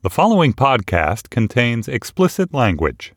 The following podcast contains explicit language.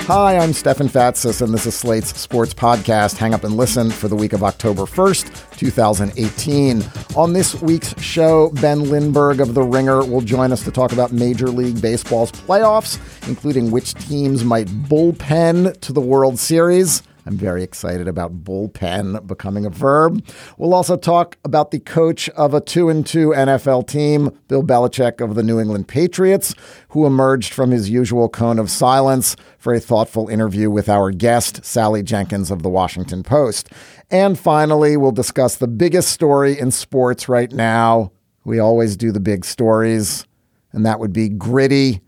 Hi, I'm Stefan Fatsis, and this is Slate's sports podcast, Hang Up and Listen, for the week of October 1st, 2018. On this week's show, Ben Lindbergh of The Ringer will join us to talk about Major League Baseball's playoffs, including which teams might bullpen to the World Series. I'm very excited about bullpen becoming a verb. We'll also talk about the coach of a 2-2 NFL team, Bill Belichick of the New England Patriots, who emerged from his usual cone of silence for a thoughtful interview with our guest, Sally Jenkins of the Washington Post. And finally, we'll discuss the biggest story in sports right now. We always do the big stories, and that would be Gritty,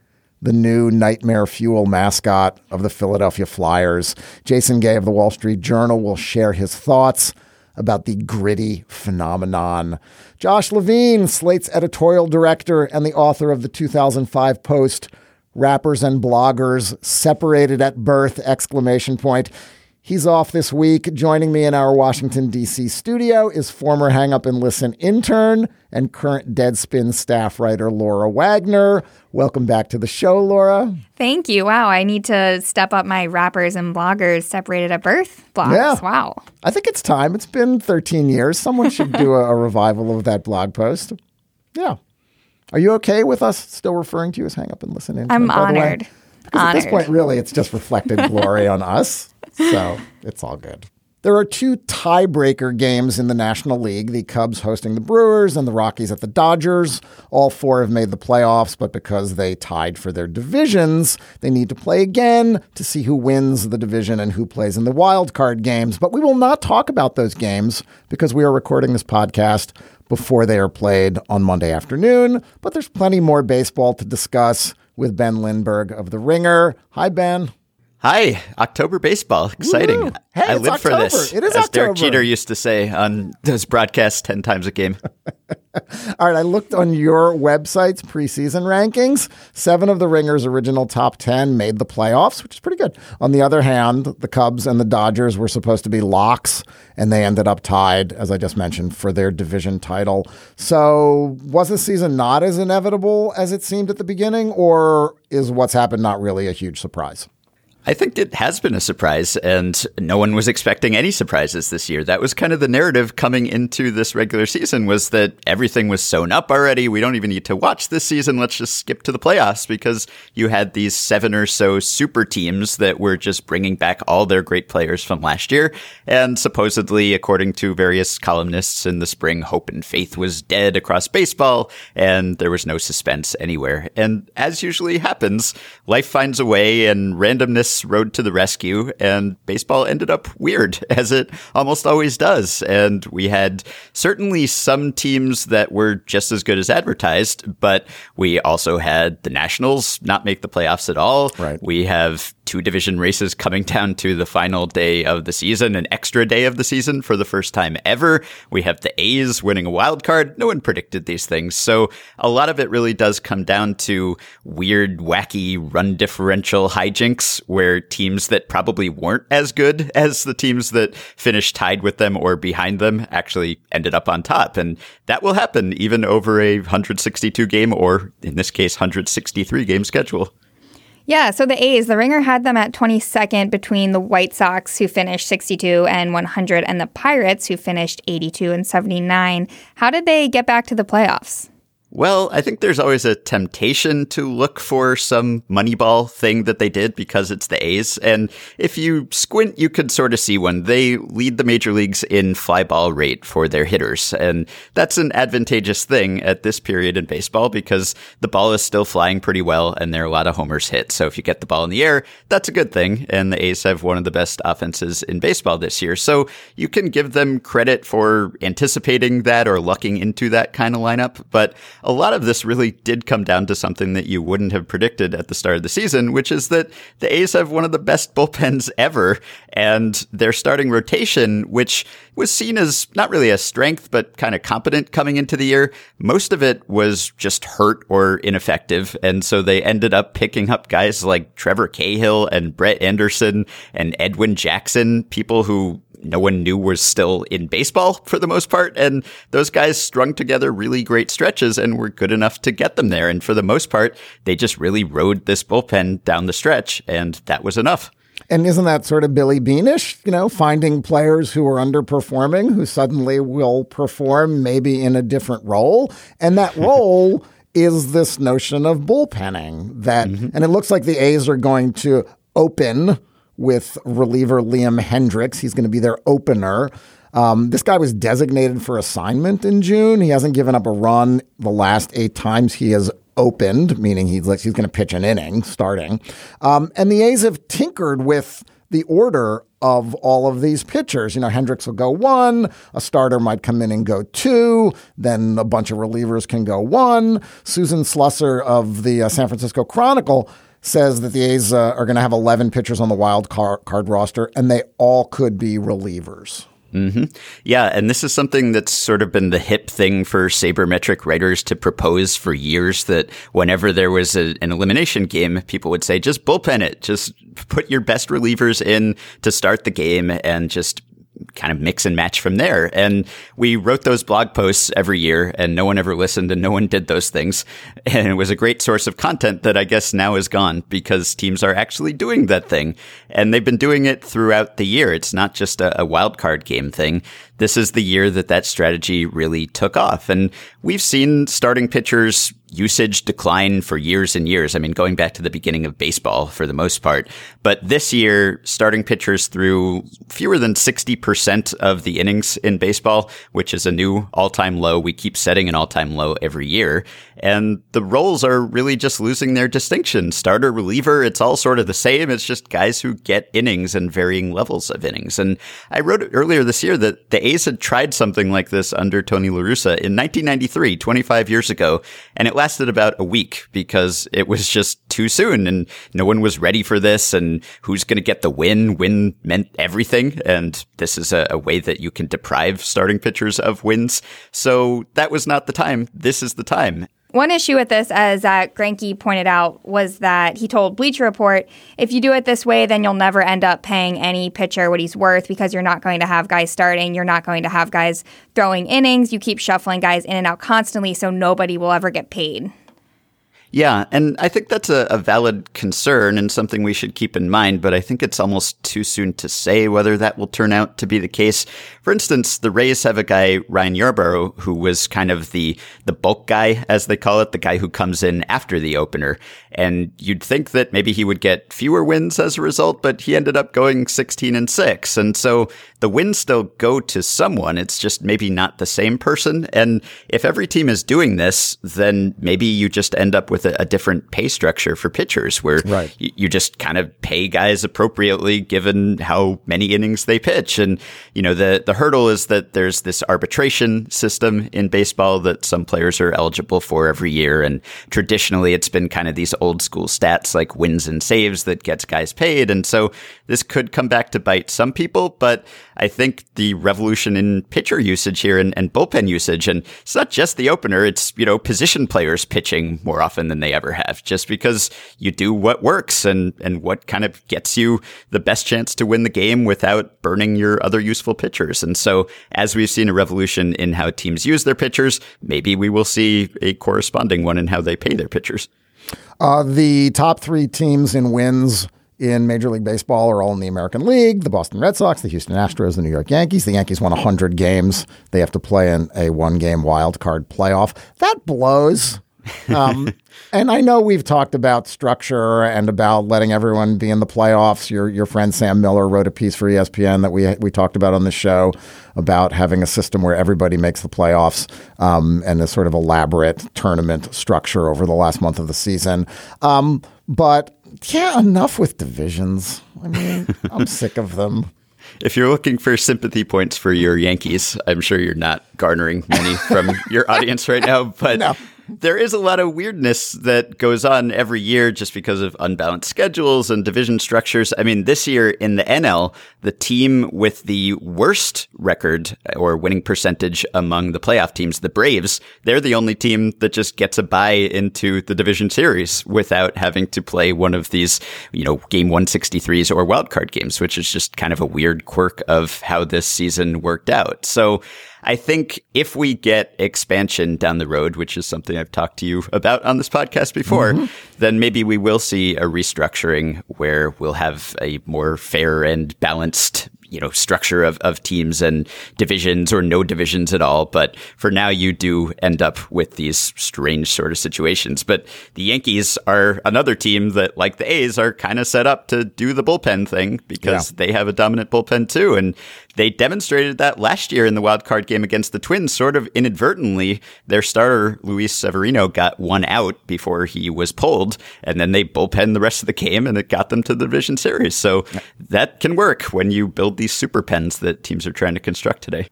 the new nightmare fuel mascot of the Philadelphia Flyers. Jason Gay of the Wall Street Journal will share his thoughts about the Gritty phenomenon. Josh Levine, Slate's editorial director and the author of the 2005 Post, Rappers and Bloggers Separated at Birth, ! He's off this week. Joining me in our Washington, D.C. studio is former Hang Up and Listen intern and current Deadspin staff writer Laura Wagner. Welcome back to the show, Laura. Thank you. Wow, I need to step up my Rappers and Bloggers Separated at Birth blogs. Yeah. Wow. I think it's time. It's been 13 years. Someone should do a revival of that blog post. Yeah. Are you okay with us still referring to you as Hang Up and Listen intern? I'm honored. Because at this point, really, it's just reflected glory on us. So it's all good. There are two tiebreaker games in the National League, the Cubs hosting the Brewers and the Rockies at the Dodgers. All four have made the playoffs, but because they tied for their divisions, they need to play again to see who wins the division and who plays in the wild card games. But we will not talk about those games because we are recording this podcast before they are played on Monday afternoon. But there's plenty more baseball to discuss with Ben Lindbergh of The Ringer. Hi, Ben. Hi, October baseball. Exciting. Woo-hoo. Hey, I live for this. It is October. As Derek Jeter used to say on those broadcasts 10 times a game. All right, I looked on your website's preseason rankings. 7 of the Ringer's original top 10 made the playoffs, which is pretty good. On the other hand, the Cubs and the Dodgers were supposed to be locks, and they ended up tied, as I just mentioned, for their division title. So was the season not as inevitable as it seemed at the beginning, or is what's happened not really a huge surprise? I think it has been a surprise, and no one was expecting any surprises this year. That was kind of the narrative coming into this regular season, was that everything was sewn up already. We don't even need to watch this season. Let's just skip to the playoffs, because you had these 7 or so super teams that were just bringing back all their great players from last year. And supposedly, according to various columnists in the spring, hope and faith was dead across baseball, and there was no suspense anywhere. And as usually happens, life finds a way, and randomness rode to the rescue, and baseball ended up weird, as it almost always does. And we had certainly some teams that were just as good as advertised, but we also had the Nationals not make the playoffs at all. Right. We have 2 division races coming down to the final day of the season, an extra day of the season for the first time ever. We have the A's winning a wild card. No one predicted these things. So a lot of it really does come down to weird, wacky, run differential hijinks, where teams that probably weren't as good as the teams that finished tied with them or behind them actually ended up on top. And that will happen even over a 162 game, or in this case, 163 game schedule. Yeah, so the A's, the Ringer had them at 22nd between the White Sox, who finished 62 and 100, and the Pirates, who finished 82 and 79. How did they get back to the playoffs? Well, I think there's always a temptation to look for some Moneyball thing that they did because it's the A's. And if you squint, you could sort of see one. They lead the major leagues in fly ball rate for their hitters. And that's an advantageous thing at this period in baseball because the ball is still flying pretty well and there are a lot of homers hit. So if you get the ball in the air, that's a good thing. And the A's have one of the best offenses in baseball this year. So you can give them credit for anticipating that or lucking into that kind of lineup. But a lot of this really did come down to something that you wouldn't have predicted at the start of the season, which is that the A's have one of the best bullpens ever, and their starting rotation, which was seen as not really a strength, but kind of competent coming into the year, most of it was just hurt or ineffective. And so they ended up picking up guys like Trevor Cahill and Brett Anderson and Edwin Jackson, people who no one knew was still in baseball for the most part. And those guys strung together really great stretches and were good enough to get them there. And for the most part, they just really rode this bullpen down the stretch. And that was enough. And isn't that sort of Billy Beanish, you know, finding players who are underperforming, who suddenly will perform maybe in a different role? And that role is this notion of bullpenning that, and it looks like the A's are going to open with reliever Liam Hendricks. He's going to be their opener. This guy was designated for assignment in June. He hasn't given up a run the last 8 times he has opened, meaning he's going to pitch an inning starting. And the A's have tinkered with the order of all of these pitchers. You know, Hendricks will go 1, a starter might come in and go 2, then a bunch of relievers can go 1. Susan Slusser of the San Francisco Chronicle says that the A's are going to have 11 pitchers on the wild card roster, and they all could be relievers. Yeah, and this is something that's sort of been the hip thing for sabermetric writers to propose for years, that whenever there was an elimination game, people would say, just bullpen it, just put your best relievers in to start the game and just kind of mix and match from there. And we wrote those blog posts every year and no one ever listened and no one did those things. And it was a great source of content that I guess now is gone because teams are actually doing that thing. And they've been doing it throughout the year. It's not just a wild card game thing. This is the year that strategy really took off. And we've seen starting pitchers usage decline for years and years. I mean, going back to the beginning of baseball for the most part. But this year, starting pitchers threw fewer than 60% of the innings in baseball, which is a new all-time low. We keep setting an all-time low every year. And the roles are really just losing their distinction. Starter, reliever, it's all sort of the same. It's just guys who get innings and varying levels of innings. And I wrote earlier this year that the A's had tried something like this under Tony La Russa in 1993, 25 years ago, and it lasted about a week because it was just too soon and no one was ready for this, and who's going to get the win? Win meant everything, and this is a way that you can deprive starting pitchers of wins. So that was not the time. This is the time. One issue with this, as Greinke pointed out, was that he told Bleacher Report, if you do it this way, then you'll never end up paying any pitcher what he's worth because you're not going to have guys starting. You're not going to have guys throwing innings. You keep shuffling guys in and out constantly, so nobody will ever get paid. Yeah, and I think that's a valid concern and something we should keep in mind, but I think it's almost too soon to say whether that will turn out to be the case. For instance, the Rays have a guy, Ryan Yarbrough, who was kind of the bulk guy, as they call it, the guy who comes in after the opener. And you'd think that maybe he would get fewer wins as a result, but he ended up going 16-6. And so the wins still go to someone. It's just maybe not the same person. And if every team is doing this, then maybe you just end up with a different pay structure for pitchers where you just kind of pay guys appropriately given how many innings they pitch. And, you know, the hurdle is that there's this arbitration system in baseball that some players are eligible for every year. And traditionally, it's been kind of these old school stats like wins and saves that gets guys paid. And so this could come back to bite some people, but I think the revolution in pitcher usage here and bullpen usage, and it's not just the opener, it's, you know, position players pitching more often than they ever have, just because you do what works and what kind of gets you the best chance to win the game without burning your other useful pitchers. And so as we've seen a revolution in how teams use their pitchers, maybe we will see a corresponding one in how they pay their pitchers. The top 3 teams in wins in Major League Baseball are all in the American League, the Boston Red Sox, the Houston Astros, the New York Yankees. The Yankees won 100 games. They have to play in a one-game wild card playoff. That blows. And I know we've talked about structure and about letting everyone be in the playoffs. Your friend Sam Miller wrote a piece for ESPN that we talked about on the show about having a system where everybody makes the playoffs, and a sort of elaborate tournament structure over the last month of the season. But yeah, enough with divisions. I mean, I'm sick of them. If you're looking for sympathy points for your Yankees, I'm sure you're not garnering many from your audience right now, but no. There is a lot of weirdness that goes on every year just because of unbalanced schedules and division structures. I mean, this year in the NL, the team with the worst record or winning percentage among the playoff teams, the Braves, they're the only team that just gets a bye into the division series without having to play one of these, game 163s or wildcard games, which is just kind of a weird quirk of how this season worked out. So I think if we get expansion down the road, which is something I've talked to you about on this podcast before, then maybe we will see a restructuring where we'll have a more fair and balanced, structure of teams and divisions or no divisions at all. But for now, you do end up with these strange sort of situations. But the Yankees are another team that, like the A's, are kind of set up to do the bullpen thing because they have a dominant bullpen too. And they demonstrated that last year in the wild card game against the Twins, sort of inadvertently. Their starter, Luis Severino, got one out before he was pulled, and then they bullpenned the rest of the game, and it got them to the division series. So that can work when you build these super pens that teams are trying to construct today.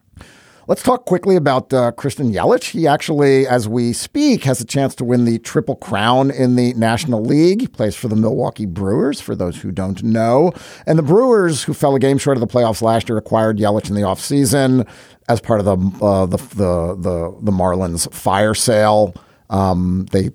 Let's talk quickly about Christian Yelich. He actually, as we speak, has a chance to win the Triple Crown in the National League. He plays for the Milwaukee Brewers, for those who don't know. And the Brewers, who fell a game short of the playoffs last year, acquired Yelich in the offseason as part of the Marlins fire sale. They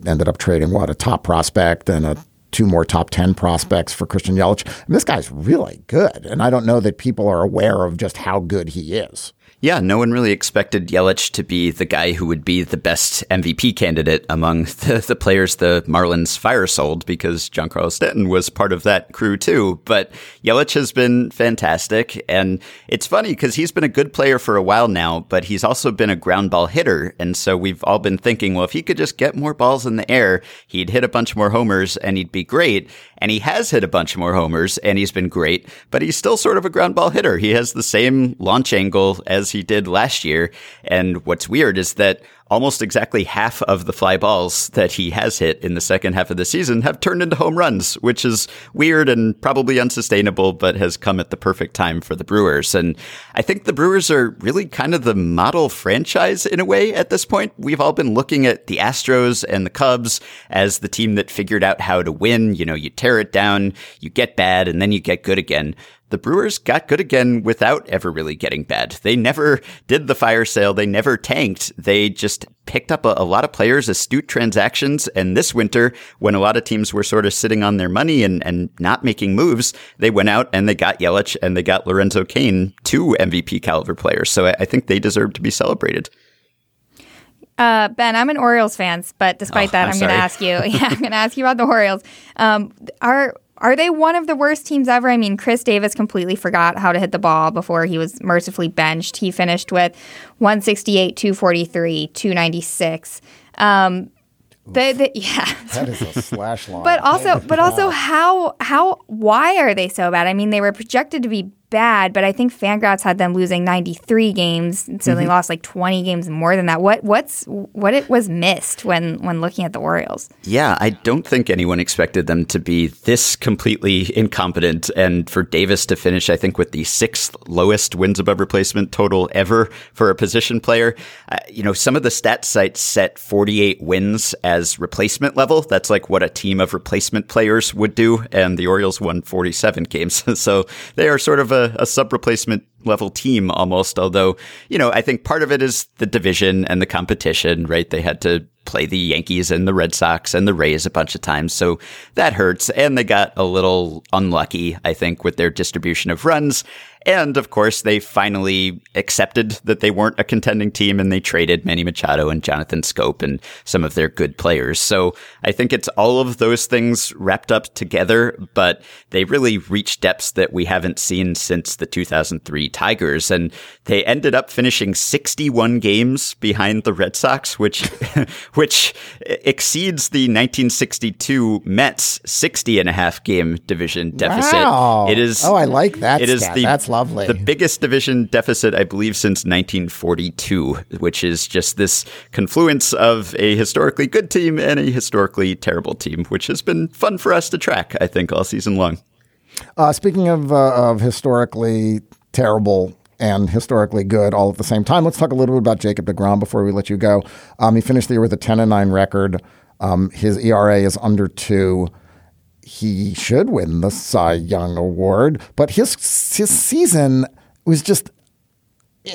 ended up trading a top prospect and two more top 10 prospects for Christian Yelich. And this guy's really good. And I don't know that people are aware of just how good he is. Yeah, no one really expected Yelich to be the guy who would be the best MVP candidate among the players the Marlins fire sold, because Giancarlo Stanton was part of that crew too. But Yelich has been fantastic. And it's funny because he's been a good player for a while now, but he's also been a ground ball hitter. And so we've all been thinking, well, if he could just get more balls in the air, he'd hit a bunch more homers and he'd be great. And he has hit a bunch more homers and he's been great, but he's still sort of a ground ball hitter. He has the same launch angle as he did last year. And what's weird is that almost exactly half of the fly balls that he has hit in the second half of the season have turned into home runs, which is weird and probably unsustainable, but has come at the perfect time for the Brewers. And I think the Brewers are really kind of the model franchise in a way at this point. We've all been looking at the Astros and the Cubs as the team that figured out how to win. You tear it down, you get bad, and then you get good again. The Brewers got good again without ever really getting bad. They never did the fire sale. They never tanked. They just picked up a lot of players, astute transactions. And this winter, when a lot of teams were sort of sitting on their money and not making moves, they went out and they got Yelich and they got Lorenzo Cain, two MVP caliber players. So I think they deserve to be celebrated. Ben, I'm an Orioles fan, but despite that, I'm going to ask you. Yeah, I'm going to ask you about the Orioles. Are they one of the worst teams ever? I mean, Chris Davis completely forgot how to hit the ball before he was mercifully benched. He finished with 168, 243, 296. That is a slash line. But also, why are they so bad? I mean, they were projected to be bad, but I think Fangraphs had them losing 93 games, and so they lost like 20 games more than that. What it was missed when looking at the Orioles? Yeah, I don't think anyone expected them to be this completely incompetent, and for Davis to finish, I think, with the sixth lowest wins above replacement total ever for a position player. Some of the stat sites set 48 wins as replacement level. That's like what a team of replacement players would do, and the Orioles won 47 games, so they are sort of a sub-replacement level team almost. Although, you know, I think part of it is the division and the competition, right? They had to play the Yankees and the Red Sox and the Rays a bunch of times. So that hurts. And they got a little unlucky, I think, with their distribution of runs. And of course, they finally accepted that they weren't a contending team, and they traded Manny Machado and Jonathan Scope and some of their good players. So I think it's all of those things wrapped up together, but they really reached depths that we haven't seen since the 2003 Tigers. And they ended up finishing 61 games behind the Red Sox, which exceeds the 1962 Mets 60.5 game division deficit. Wow. It is. Oh, I like that. It stat. Is the That's lovely. The biggest division deficit, I believe, since 1942, which is just this confluence of a historically good team and a historically terrible team, which has been fun for us to track, I think, all season long. Speaking of historically terrible and historically good all at the same time, let's talk a little bit about Jacob deGrom before we let you go. He finished the year with a 10-9 record. His ERA is under 2. He should win the Cy Young Award, but his season was just,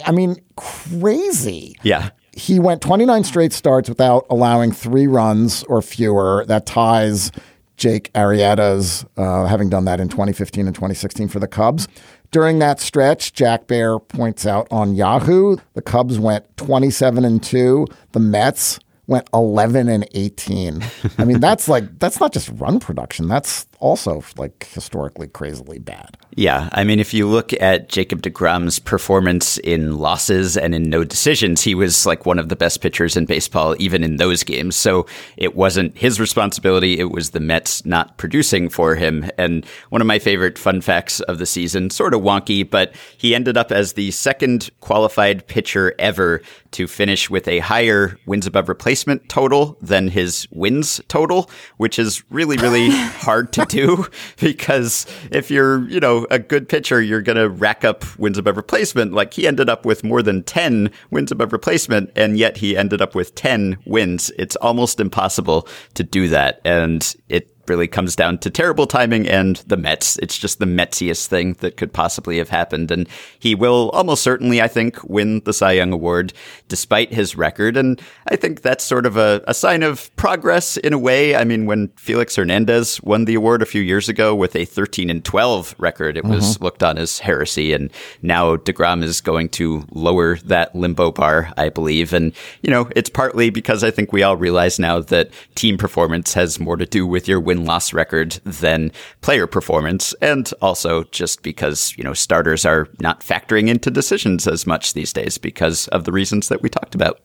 I mean, crazy. Yeah. He went 29 straight starts without allowing 3 runs or fewer. That ties Jake Arrieta's, having done that in 2015 and 2016 for the Cubs. During that stretch, Jack Baer points out on Yahoo, the Cubs went 27-2. The Mets went 11-18. I mean, that's not just run production. That's also like historically crazily bad. Yeah. I mean, if you look at Jacob deGrom's performance in losses and in no decisions, he was like one of the best pitchers in baseball, even in those games. So it wasn't his responsibility. It was the Mets not producing for him. And one of my favorite fun facts of the season, sort of wonky, but he ended up as the second qualified pitcher ever to finish with a higher wins above replacement total than his wins total, which is really, really hard to do, because if you're, you know, a good pitcher, you're going to rack up wins above replacement. Like, he ended up with more than 10 wins above replacement, and yet he ended up with 10 wins. It's almost impossible to do that. And it really comes down to terrible timing and the Mets. It's just the metsiest thing that could possibly have happened. And he will almost certainly, I think, win the Cy Young Award despite his record. And I think that's sort of a sign of progress in a way. I mean, when Felix Hernandez won the award a few years ago with a 13-12 record, it was looked on as heresy. And now deGrom is going to lower that limbo bar, I believe. And, you know, it's partly because I think we all realize now that team performance has more to do with your win-loss record than player performance, and also just because, you know, starters are not factoring into decisions as much these days because of the reasons that we talked about.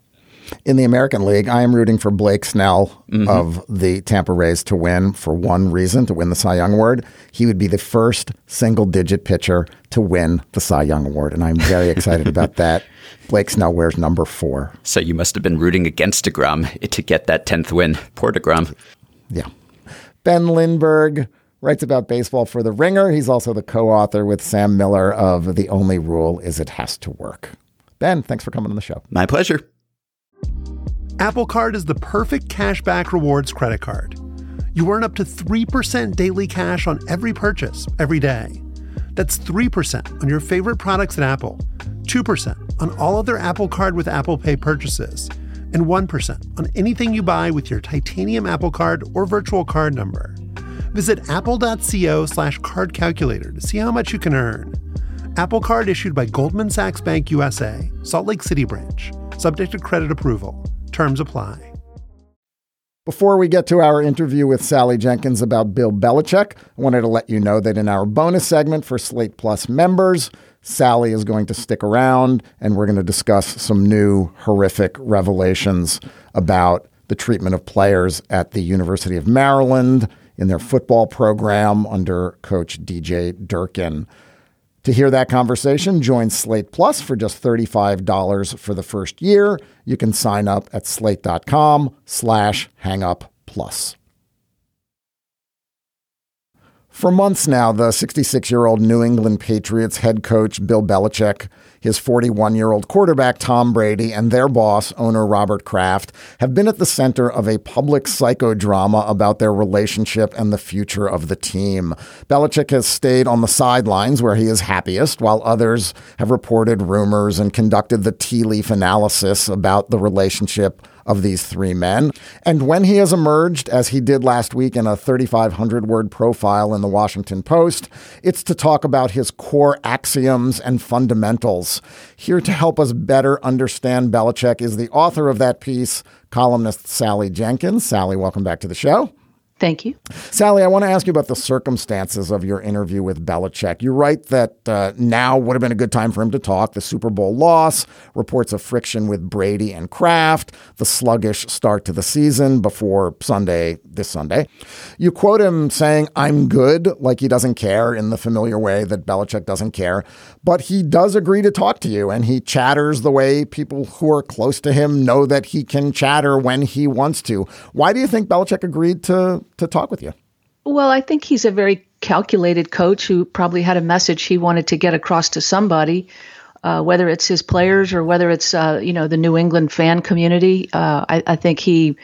In the American League, I am rooting for Blake Snell of the Tampa Rays to win for one reason, to win the Cy Young Award. He would be the first single-digit pitcher to win the Cy Young Award, and I'm very excited about that. Blake Snell wears number 4. So you must have been rooting against deGrom to get that 10th win. Poor deGrom. Yeah. Ben Lindbergh writes about baseball for The Ringer. He's also the co-author with Sam Miller of The Only Rule Is It Has to Work. Ben, thanks for coming on the show. My pleasure. Apple Card is the perfect cashback rewards credit card. You earn up to 3% daily cash on every purchase every day. That's 3% on your favorite products at Apple, 2% on all other Apple Card with Apple Pay purchases, and 1% on anything you buy with your titanium Apple Card or virtual card number. Visit apple.co/card calculator to see how much you can earn. Apple Card issued by Goldman Sachs Bank USA, Salt Lake City branch, subject to credit approval. Terms apply. Before we get to our interview with Sally Jenkins about Bill Belichick, I wanted to let you know that in our bonus segment for Slate Plus members, Sally is going to stick around, and we're going to discuss some new horrific revelations about the treatment of players at the University of Maryland in their football program under Coach DJ Durkin. To hear that conversation, join Slate Plus for just $35 for the first year. You can sign up at slate.com/hangupplus. For months now, the 66-year-old New England Patriots head coach Bill Belichick his 41-year-old quarterback Tom Brady, and their boss, owner Robert Kraft, have been at the center of a public psychodrama about their relationship and the future of the team. Belichick has stayed on the sidelines where he is happiest, while others have reported rumors and conducted the tea leaf analysis about the relationship of these three men. And when he has emerged, as he did last week in a 3,500-word profile in the Washington Post, it's to talk about his core axioms and fundamentals. Here to help us better understand Belichick is the author of that piece, columnist Sally Jenkins. Sally, welcome back to the show. Thank you. Sally, I want to ask you about the circumstances of your interview with Belichick. You write that now would have been a good time for him to talk. The Super Bowl loss, reports of friction with Brady and Kraft, the sluggish start to the season before this Sunday. You quote him saying, "I'm good," like he doesn't care, in the familiar way that Belichick doesn't care. But he does agree to talk to you, and he chatters the way people who are close to him know that he can chatter when he wants to. Why do you think Belichick agreed to talk with you? Well, I think he's a very calculated coach who probably had a message he wanted to get across to somebody, whether it's his players or whether it's, the New England fan community. I think he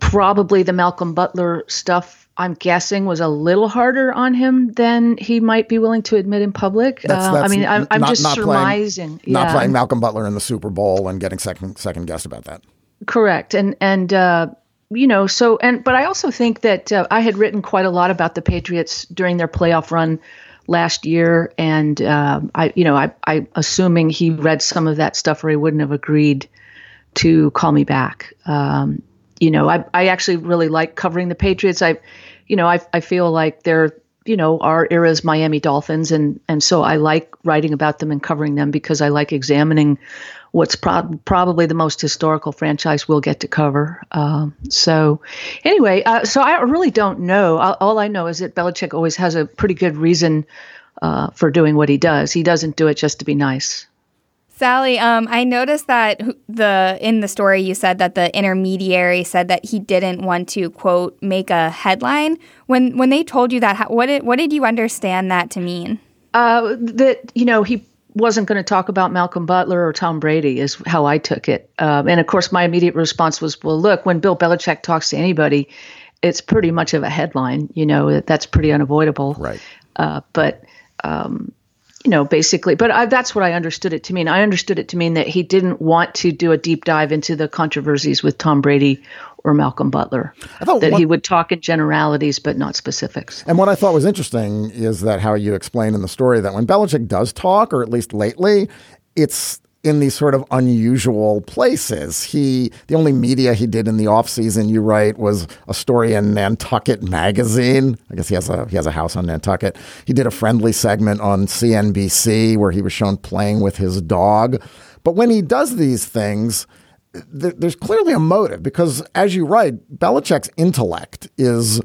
probably the Malcolm Butler stuff, I'm guessing, was a little harder on him than he might be willing to admit in public. I'm just surmising. Not playing Malcolm Butler in the Super Bowl and getting second guessed about that. Correct. But I also think that I had written quite a lot about the Patriots during their playoff run last year. And, I assuming he read some of that stuff or he wouldn't have agreed to call me back. I actually really like covering the Patriots. I feel like they're, our era's Miami Dolphins. And so I like writing about them and covering them because I like examining what's probably the most historical franchise we'll get to cover. So I really don't know. All I know is that Belichick always has a pretty good reason for doing what he does. He doesn't do it just to be nice. Sally, I noticed that in the story you said that the intermediary said that he didn't want to, quote, make a headline. When they told you that, what did you understand that to mean? That he wasn't going to talk about Malcolm Butler or Tom Brady is how I took it. And of course, my immediate response was, well, look, when Bill Belichick talks to anybody, it's pretty much of a headline, that's pretty unavoidable. Right. But that's what I understood it to mean. I understood it to mean that he didn't want to do a deep dive into the controversies with Tom Brady or Malcolm Butler, that he would talk in generalities, but not specifics. And what I thought was interesting is that how you explain in the story that when Belichick does talk, or at least lately, it's in these sort of unusual places. The only media he did in the offseason, you write, was a story in Nantucket magazine. I guess he has a house on Nantucket. He did a friendly segment on CNBC where he was shown playing with his dog. But when he does these things, there's clearly a motive, because as you write, Belichick's intellect is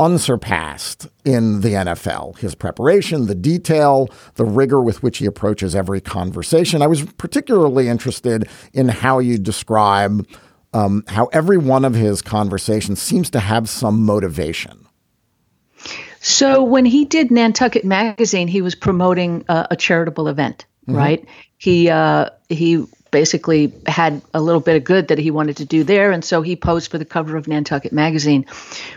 unsurpassed in the NFL. His preparation, the detail, the rigor with which he approaches every conversation. I was particularly interested in how you describe how every one of his conversations seems to have some motivation. So when he did Nantucket Magazine, he was promoting a charitable event, mm-hmm. right? He basically had a little bit of good that he wanted to do there. And so he posed for the cover of Nantucket Magazine.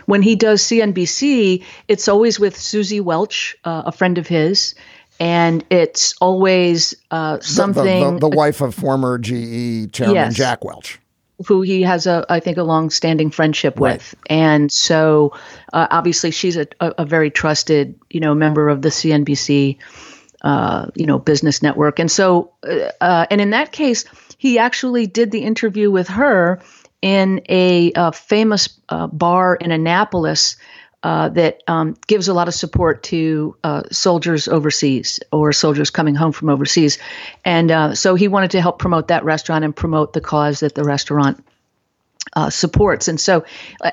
When he does CNBC, it's always with Susie Welch, a friend of his. And it's always something. The wife of former GE chairman Jack Welch, who he has, a longstanding friendship with. And so obviously she's a very trusted, member of the CNBC business network. And so, and in that case, he actually did the interview with her in a famous bar in Annapolis that gives a lot of support to soldiers overseas or soldiers coming home from overseas. And so he wanted to help promote that restaurant and promote the cause that the restaurant supports. And so,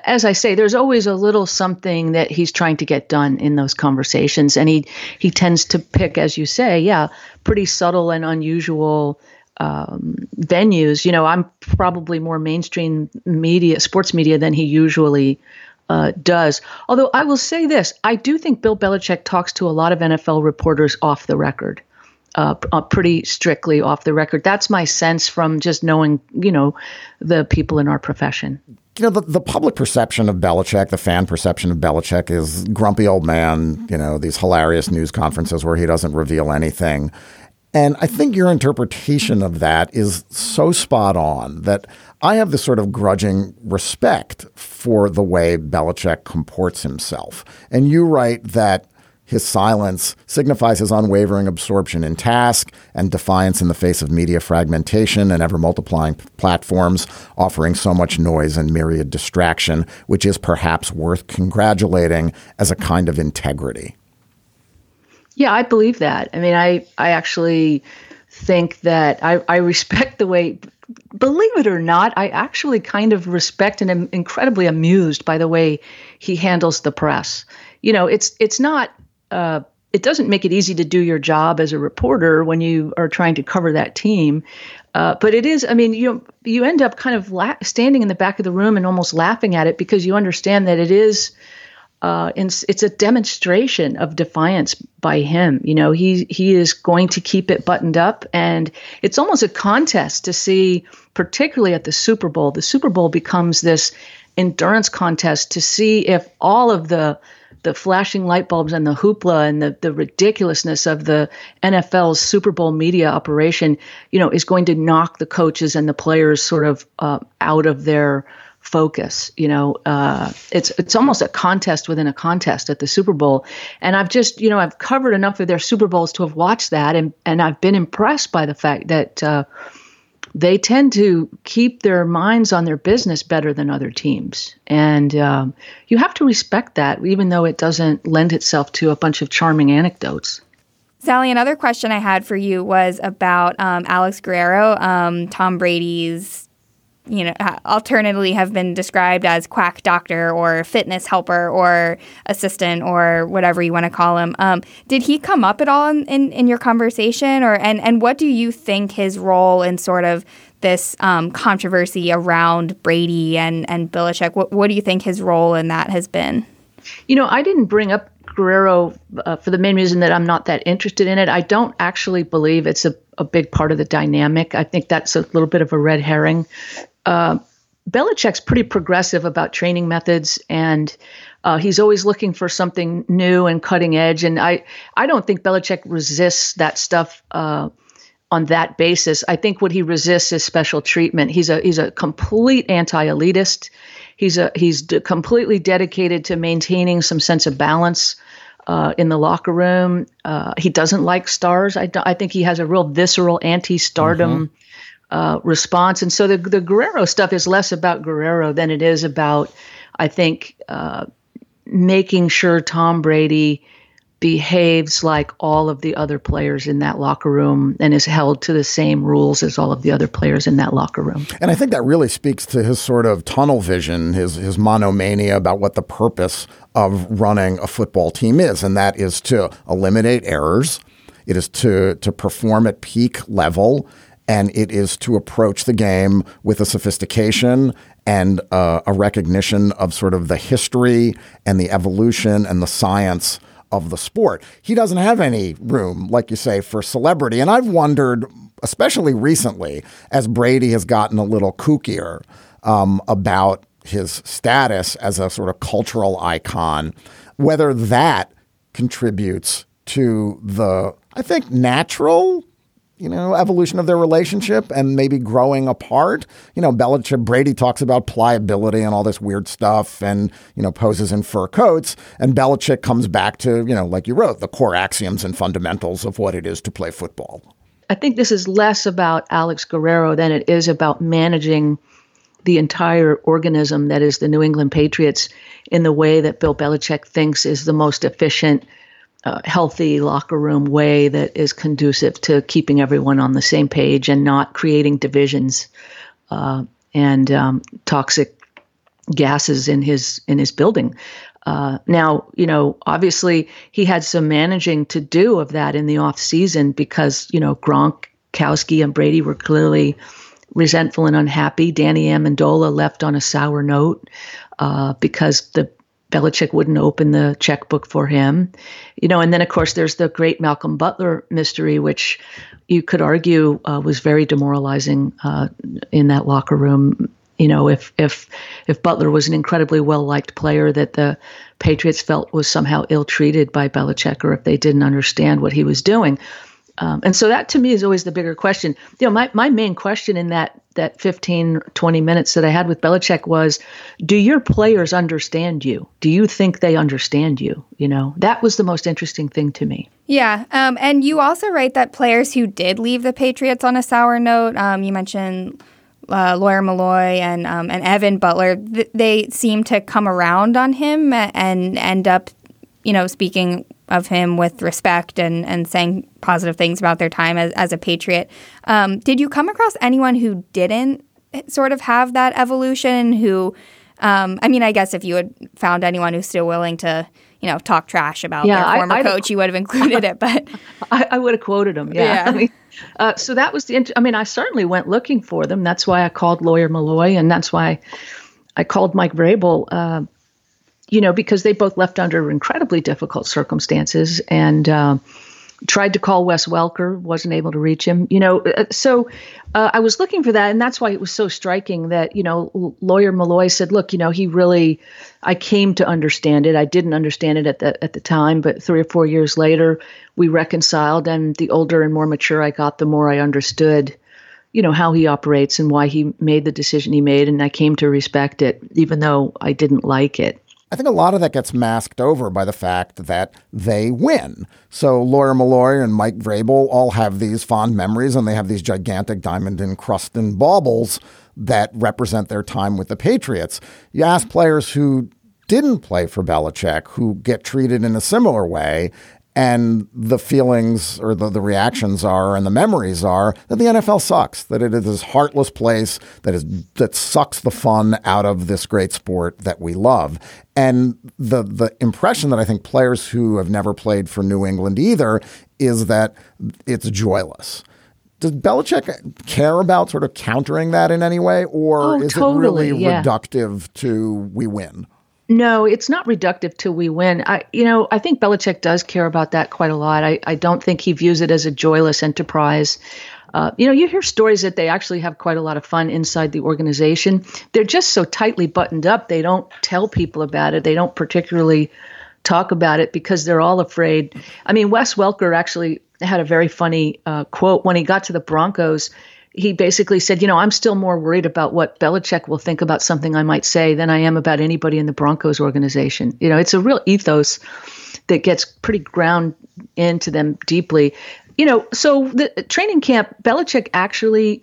as I say, there's always a little something that he's trying to get done in those conversations. And he tends to pick, as you say, pretty subtle and unusual venues. I'm probably more mainstream media, sports media, than he usually does. Although I will say this, I do think Bill Belichick talks to a lot of NFL reporters off the record. pretty strictly off the record. That's my sense from just knowing, you know, the people in our profession. You know, the public perception of Belichick, the fan perception of Belichick is grumpy old man, you know, these hilarious news conferences where he doesn't reveal anything. And I think your interpretation of that is so spot on that I have this sort of grudging respect for the way Belichick comports himself. And you write that his silence signifies his unwavering absorption in task and defiance in the face of media fragmentation and ever-multiplying platforms, offering so much noise and myriad distraction, which is perhaps worth congratulating as a kind of integrity. Yeah, I believe that. I mean, I actually think that I respect the way, believe it or not, I actually kind of respect and am incredibly amused by the way he handles the press. You know, it's not... it doesn't make it easy to do your job as a reporter when you are trying to cover that team. But it is, I mean, you end up kind of standing in the back of the room and almost laughing at it because you understand that it is, it's a demonstration of defiance by him. You know, he is going to keep it buttoned up, and it's almost a contest to see, particularly at the Super Bowl. The Super Bowl becomes this endurance contest to see if all of the flashing light bulbs and the hoopla and the ridiculousness of the NFL's Super Bowl media operation, you know, is going to knock the coaches and the players sort of out of their focus. You know, it's almost a contest within a contest at the Super Bowl. And I've just, you know, I've covered enough of their Super Bowls to have watched that. And I've been impressed by the fact that they tend to keep their minds on their business better than other teams. And you have to respect that, even though it doesn't lend itself to a bunch of charming anecdotes. Sally, another question I had for you was about Alex Guerrero, Tom Brady's, you know, alternatively have been described as quack doctor or fitness helper or assistant or whatever you want to call him. Did he come up at all in your conversation, or and what do you think his role in sort of this controversy around Brady and Belichick? What do you think his role in that has been? You know, I didn't bring up Guerrero for the main reason that I'm not that interested in it. I don't actually believe it's a big part of the dynamic. I think that's a little bit of a red herring. Belichick's pretty progressive about training methods, and he's always looking for something new and cutting edge. And I don't think Belichick resists that stuff on that basis. I think what he resists is special treatment. He's a complete anti-elitist. He's completely dedicated to maintaining some sense of balance in the locker room. He doesn't like stars. I think he has a real visceral anti-stardom response. And so the Guerrero stuff is less about Guerrero than it is about, I think, making sure Tom Brady behaves like all of the other players in that locker room and is held to the same rules as all of the other players in that locker room. And I think that really speaks to his sort of tunnel vision, his monomania about what the purpose of running a football team is, and that is to eliminate errors. It is to perform at peak level, and it is to approach the game with a sophistication and a recognition of sort of the history and the evolution and the science of the sport. He doesn't have any room, like you say, for celebrity. And I've wondered, especially recently, as Brady has gotten a little kookier about his status as a sort of cultural icon, whether that contributes to the, I think, natural, you know, evolution of their relationship and maybe growing apart. You know, Belichick, Brady talks about pliability and all this weird stuff and, you know, poses in fur coats. And Belichick comes back to, you know, like you wrote, the core axioms and fundamentals of what it is to play football. I think this is less about Alex Guerrero than it is about managing the entire organism that is the New England Patriots in the way that Bill Belichick thinks is the most efficient, healthy locker room way that is conducive to keeping everyone on the same page and not creating divisions and toxic gases in his building. Now, you know, obviously he had some managing to do of that in the off season because, you know, Gronkowski and Brady were clearly resentful and unhappy. Danny Amendola left on a sour note because the Belichick wouldn't open the checkbook for him, you know. And then, of course, there's the great Malcolm Butler mystery, which you could argue was very demoralizing in that locker room. You know, if Butler was an incredibly well-liked player that the Patriots felt was somehow ill-treated by Belichick, or if they didn't understand what he was doing. And so that, to me, is always the bigger question. You know, my main question in that 15, 20 minutes that I had with Belichick was, do your players understand you? Do you think they understand you? You know, that was the most interesting thing to me. Yeah. And you also write that players who did leave the Patriots on a sour note, you mentioned Lawyer Malloy and Evan Butler, they seem to come around on him and end up, you know, speaking of him with respect and saying positive things about their time as a Patriot. Did you come across anyone who didn't sort of have that evolution, who, I mean, I guess if you had found anyone who's still willing to, you know, talk trash about their former coach, you would have included it, but I would have quoted him. Yeah. I mean, so that was I certainly went looking for them. That's why I called Lawyer Malloy, and that's why I called Mike Vrabel, you know, because they both left under incredibly difficult circumstances, and tried to call Wes Welker, wasn't able to reach him, you know. So I was looking for that, and that's why it was so striking that, you know, Lawyer Malloy said, look, you know, I came to understand it. I didn't understand it at the time, but 3 or 4 years later, we reconciled, and the older and more mature I got, the more I understood, you know, how he operates and why he made the decision he made, and I came to respect it, even though I didn't like it. I think a lot of that gets masked over by the fact that they win. So Lawyer Malloy and Mike Vrabel all have these fond memories, and they have these gigantic diamond-encrusted baubles that represent their time with the Patriots. You ask players who didn't play for Belichick, who get treated in a similar way, and the feelings or the reactions are and the memories are that the NFL sucks, that it is this heartless place that sucks the fun out of this great sport that we love. And the impression that I think players who have never played for New England either is that it's joyless. Does Belichick care about sort of countering that in any way, or is it really reductive to we win? No, it's not reductive to we win. I think Belichick does care about that quite a lot. I don't think he views it as a joyless enterprise. You know, you hear stories that they actually have quite a lot of fun inside the organization. They're just so tightly buttoned up. They don't tell people about it. They don't particularly talk about it because they're all afraid. I mean, Wes Welker actually had a very funny quote when he got to the Broncos. He basically said, you know, I'm still more worried about what Belichick will think about something I might say than I am about anybody in the Broncos organization. You know, it's a real ethos that gets pretty ground into them deeply. You know, so the training camp, Belichick actually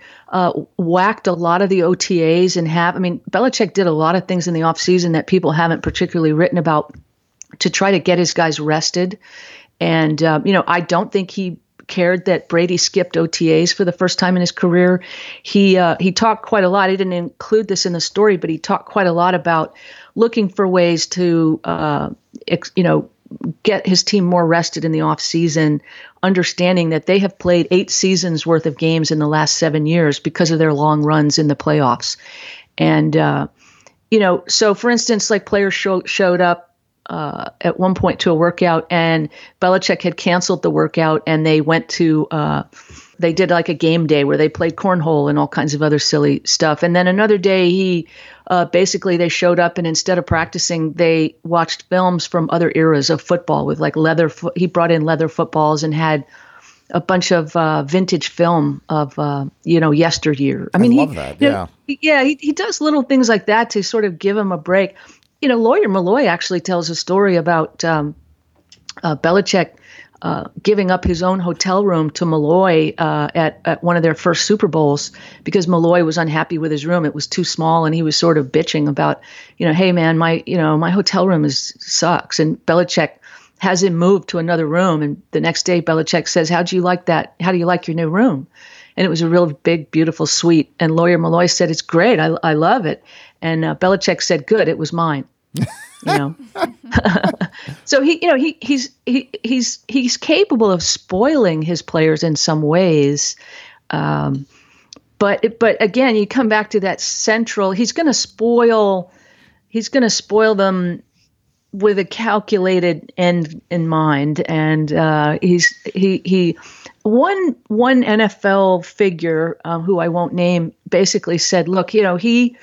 whacked a lot of the OTAs Belichick did a lot of things in the offseason that people haven't particularly written about to try to get his guys rested. And, you know, I don't think he cared that Brady skipped OTAs for the first time in his career. He talked quite a lot. He didn't include this in the story, but he talked quite a lot about looking for ways to, you know, get his team more rested in the off season, understanding that they have played 8 seasons worth of games in the last 7 years because of their long runs in the playoffs. And, you know, so for instance, like players showed up at one point to a workout, and Belichick had canceled the workout, and they went to they did like a game day where they played cornhole and all kinds of other silly stuff. And then another day he basically they showed up, and instead of practicing, they watched films from other eras of football with like he brought in leather footballs and had a bunch of vintage film of, you know, yesteryear. He does little things like that to sort of give him a break. You know, Lawyer Malloy actually tells a story about Belichick giving up his own hotel room to Malloy at one of their first Super Bowls because Malloy was unhappy with his room. It was too small, and he was sort of bitching about, you know, hey, man, my hotel room sucks. And Belichick has him moved to another room. And the next day Belichick says, how do you like that? How do you like your new room? And it was a real big, beautiful suite. And Lawyer Malloy said, it's great. I love it. And Belichick said, good, it was mine, you know. So he's capable of spoiling his players in some ways. But again, you come back to that central, he's going to spoil them with a calculated end in mind. And one NFL figure who I won't name basically said, look, you know, he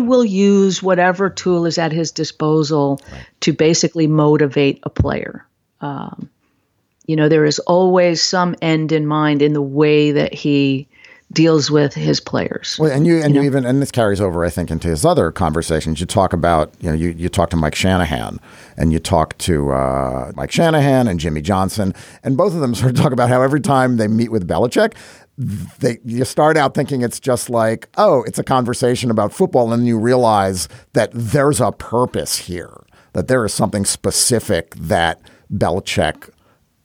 will use whatever tool is at his disposal to basically motivate a player. You know, there is always some end in mind in the way that he deals with his players. Well, and this carries over, I think, into his other conversations. You talk about, you know, you talk to Mike Shanahan, and you talk to Mike Shanahan and Jimmy Johnson, and both of them sort of talk about how every time they meet with Belichick, you start out thinking it's just like, oh, it's a conversation about football, and you realize that there's a purpose here, that there is something specific that Belichick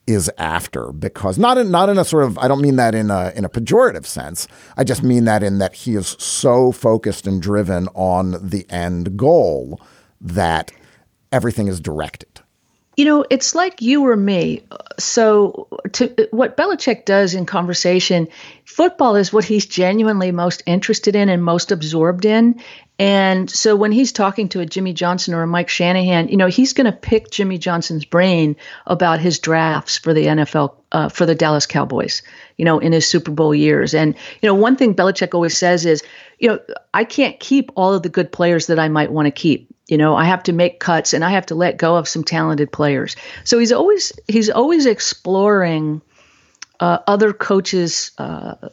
is after, because not in a sort of, I don't mean that in a pejorative sense. I just mean that in that he is so focused and driven on the end goal that everything is directed. You know, it's like you or me. So what Belichick does in conversation, football is what he's genuinely most interested in and most absorbed in. And so when he's talking to a Jimmy Johnson or a Mike Shanahan, you know, he's going to pick Jimmy Johnson's brain about his drafts for the NFL, for the Dallas Cowboys, you know, in his Super Bowl years. And, you know, one thing Belichick always says is, you know, I can't keep all of the good players that I might want to keep. You know, I have to make cuts and I have to let go of some talented players. So he's always exploring other coaches'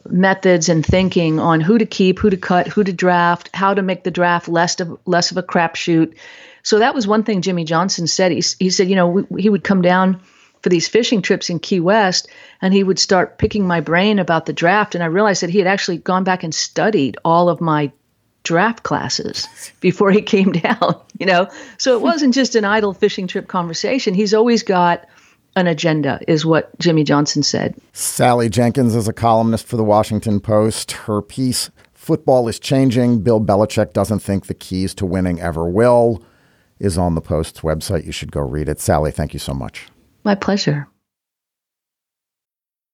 methods and thinking on who to keep, who to cut, who to draft, how to make the draft less of a crapshoot. So that was one thing Jimmy Johnson said. He said, you know, he would come down for these fishing trips in Key West, and he would start picking my brain about the draft. And I realized that he had actually gone back and studied all of my draft classes before he came down, you know? So it wasn't just an idle fishing trip conversation. He's always got an agenda, is what Jimmy Johnson said. Sally Jenkins is a columnist for the Washington Post. Her piece, Football is Changing, Bill Belichick Doesn't Think the Keys to Winning Ever Will, is on the Post's website. You should go read it. Sally, thank you so much. My pleasure.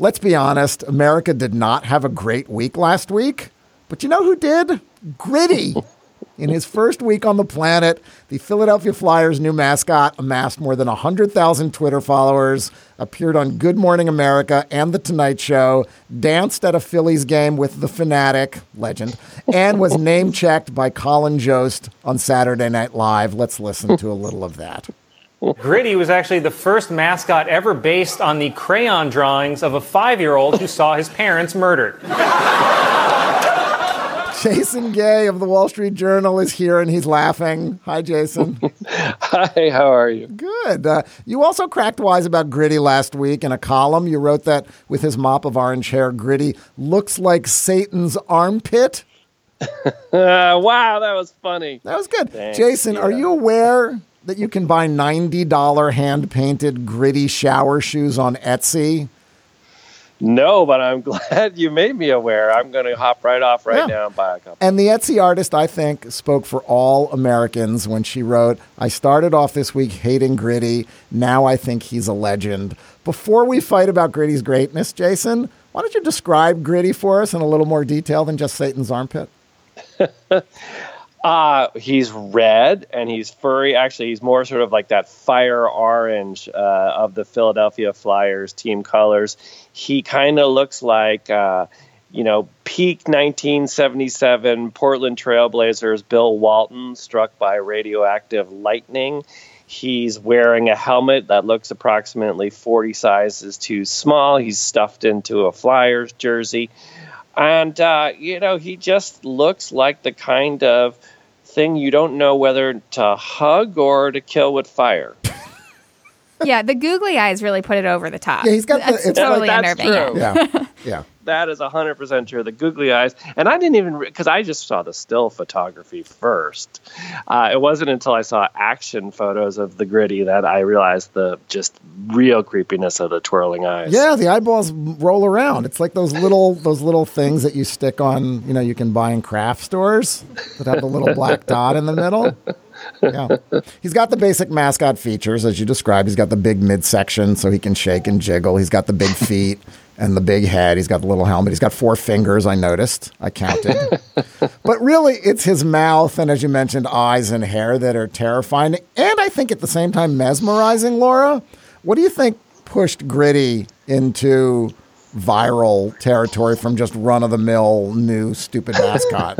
Let's be honest, America did not have a great week last week, but you know who did? Gritty. In his first week on the planet, the Philadelphia Flyers' new mascot amassed more than 100,000 Twitter followers, appeared on Good Morning America and The Tonight Show, danced at a Phillies game with the Fanatic, legend, and was name-checked by Colin Jost on Saturday Night Live. Let's listen to a little of that. Gritty was actually the first mascot ever based on the crayon drawings of a 5-year-old who saw his parents murdered. Jason Gay of the Wall Street Journal is here, and he's laughing. Hi, Jason. Hi, how are you? Good. You also cracked wise about Gritty last week in a column. You wrote that with his mop of orange hair, Gritty looks like Satan's armpit. Wow, that was funny. That was good. Thanks. Jason, yeah. Are you aware that you can buy $90 hand-painted Gritty shower shoes on Etsy? No, but I'm glad you made me aware. I'm going to hop right off now and buy a couple. And the Etsy artist, I think, spoke for all Americans when she wrote, I started off this week hating Gritty. Now I think he's a legend. Before we fight about Gritty's greatness, Jason, why don't you describe Gritty for us in a little more detail than just Satan's armpit? He's red and he's furry. Actually, he's more sort of like that fire orange of the Philadelphia Flyers team colors. He kind of looks like, you know, peak 1977 Portland Trailblazers Bill Walton struck by radioactive lightning. He's wearing a helmet that looks approximately 40 sizes too small. He's stuffed into a Flyers jersey. And, you know, he just looks like the kind of thing you don't know whether to hug or to kill with fire. Yeah, the googly eyes really put it over the top. Yeah, he's got the, it's totally unnerving. Yeah. That is 100% true. The googly eyes. And I didn't even, because I just saw the still photography first. It wasn't until I saw action photos of the gritty that I realized the just real creepiness of the twirling eyes. Yeah, the eyeballs roll around. It's like those little things that you stick on, you know, you can buy in craft stores that have the little black dot in the middle. Yeah. He's got the basic mascot features, as you described. He's got the big midsection so he can shake and jiggle. He's got the big feet and the big head. He's got the little helmet. He's got 4 fingers, I noticed. I counted. But really, it's his mouth and, as you mentioned, eyes and hair that are terrifying. And I think at the same time mesmerizing, Laura. What do you think pushed Gritty into viral territory from just run-of-the-mill new stupid mascot?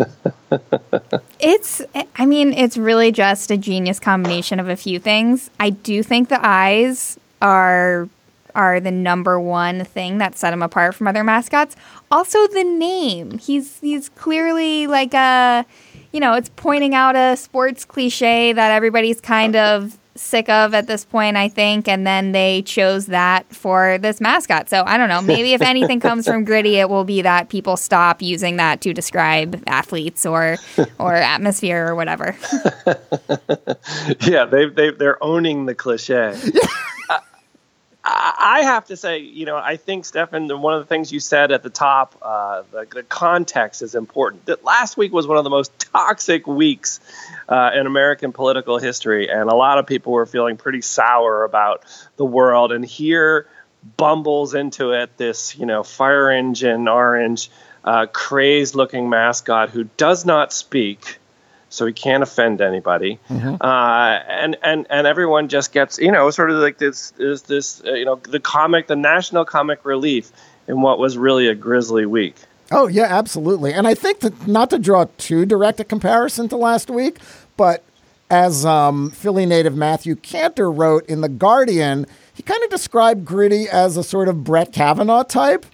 It's really just a genius combination of a few things. I do think the eyes are the number one thing that set him apart from other mascots. Also the name. He's clearly like a, you know, it's pointing out a sports cliche that everybody's kind of sick of at this point, I think, and then they chose that for this mascot. So I don't know, maybe if anything comes from Gritty, it will be that people stop using that to describe athletes or atmosphere or whatever. Yeah, they're owning the cliche. I have to say, you know, I think, Stefan, one of the things you said at the top, the context is important. That last week was one of the most toxic weeks in American political history, and a lot of people were feeling pretty sour about the world. And here bumbles into it this, you know, fire engine orange, crazed-looking mascot who does not speak, so he can't offend anybody. Mm-hmm. And everyone just gets, you know, sort of like the comic, the national comic relief in what was really a grisly week. Oh, yeah, absolutely. And I think that, not to draw too direct a comparison to last week, but as Philly native Matthew Cantor wrote in The Guardian, he kind of described Gritty as a sort of Brett Kavanaugh type.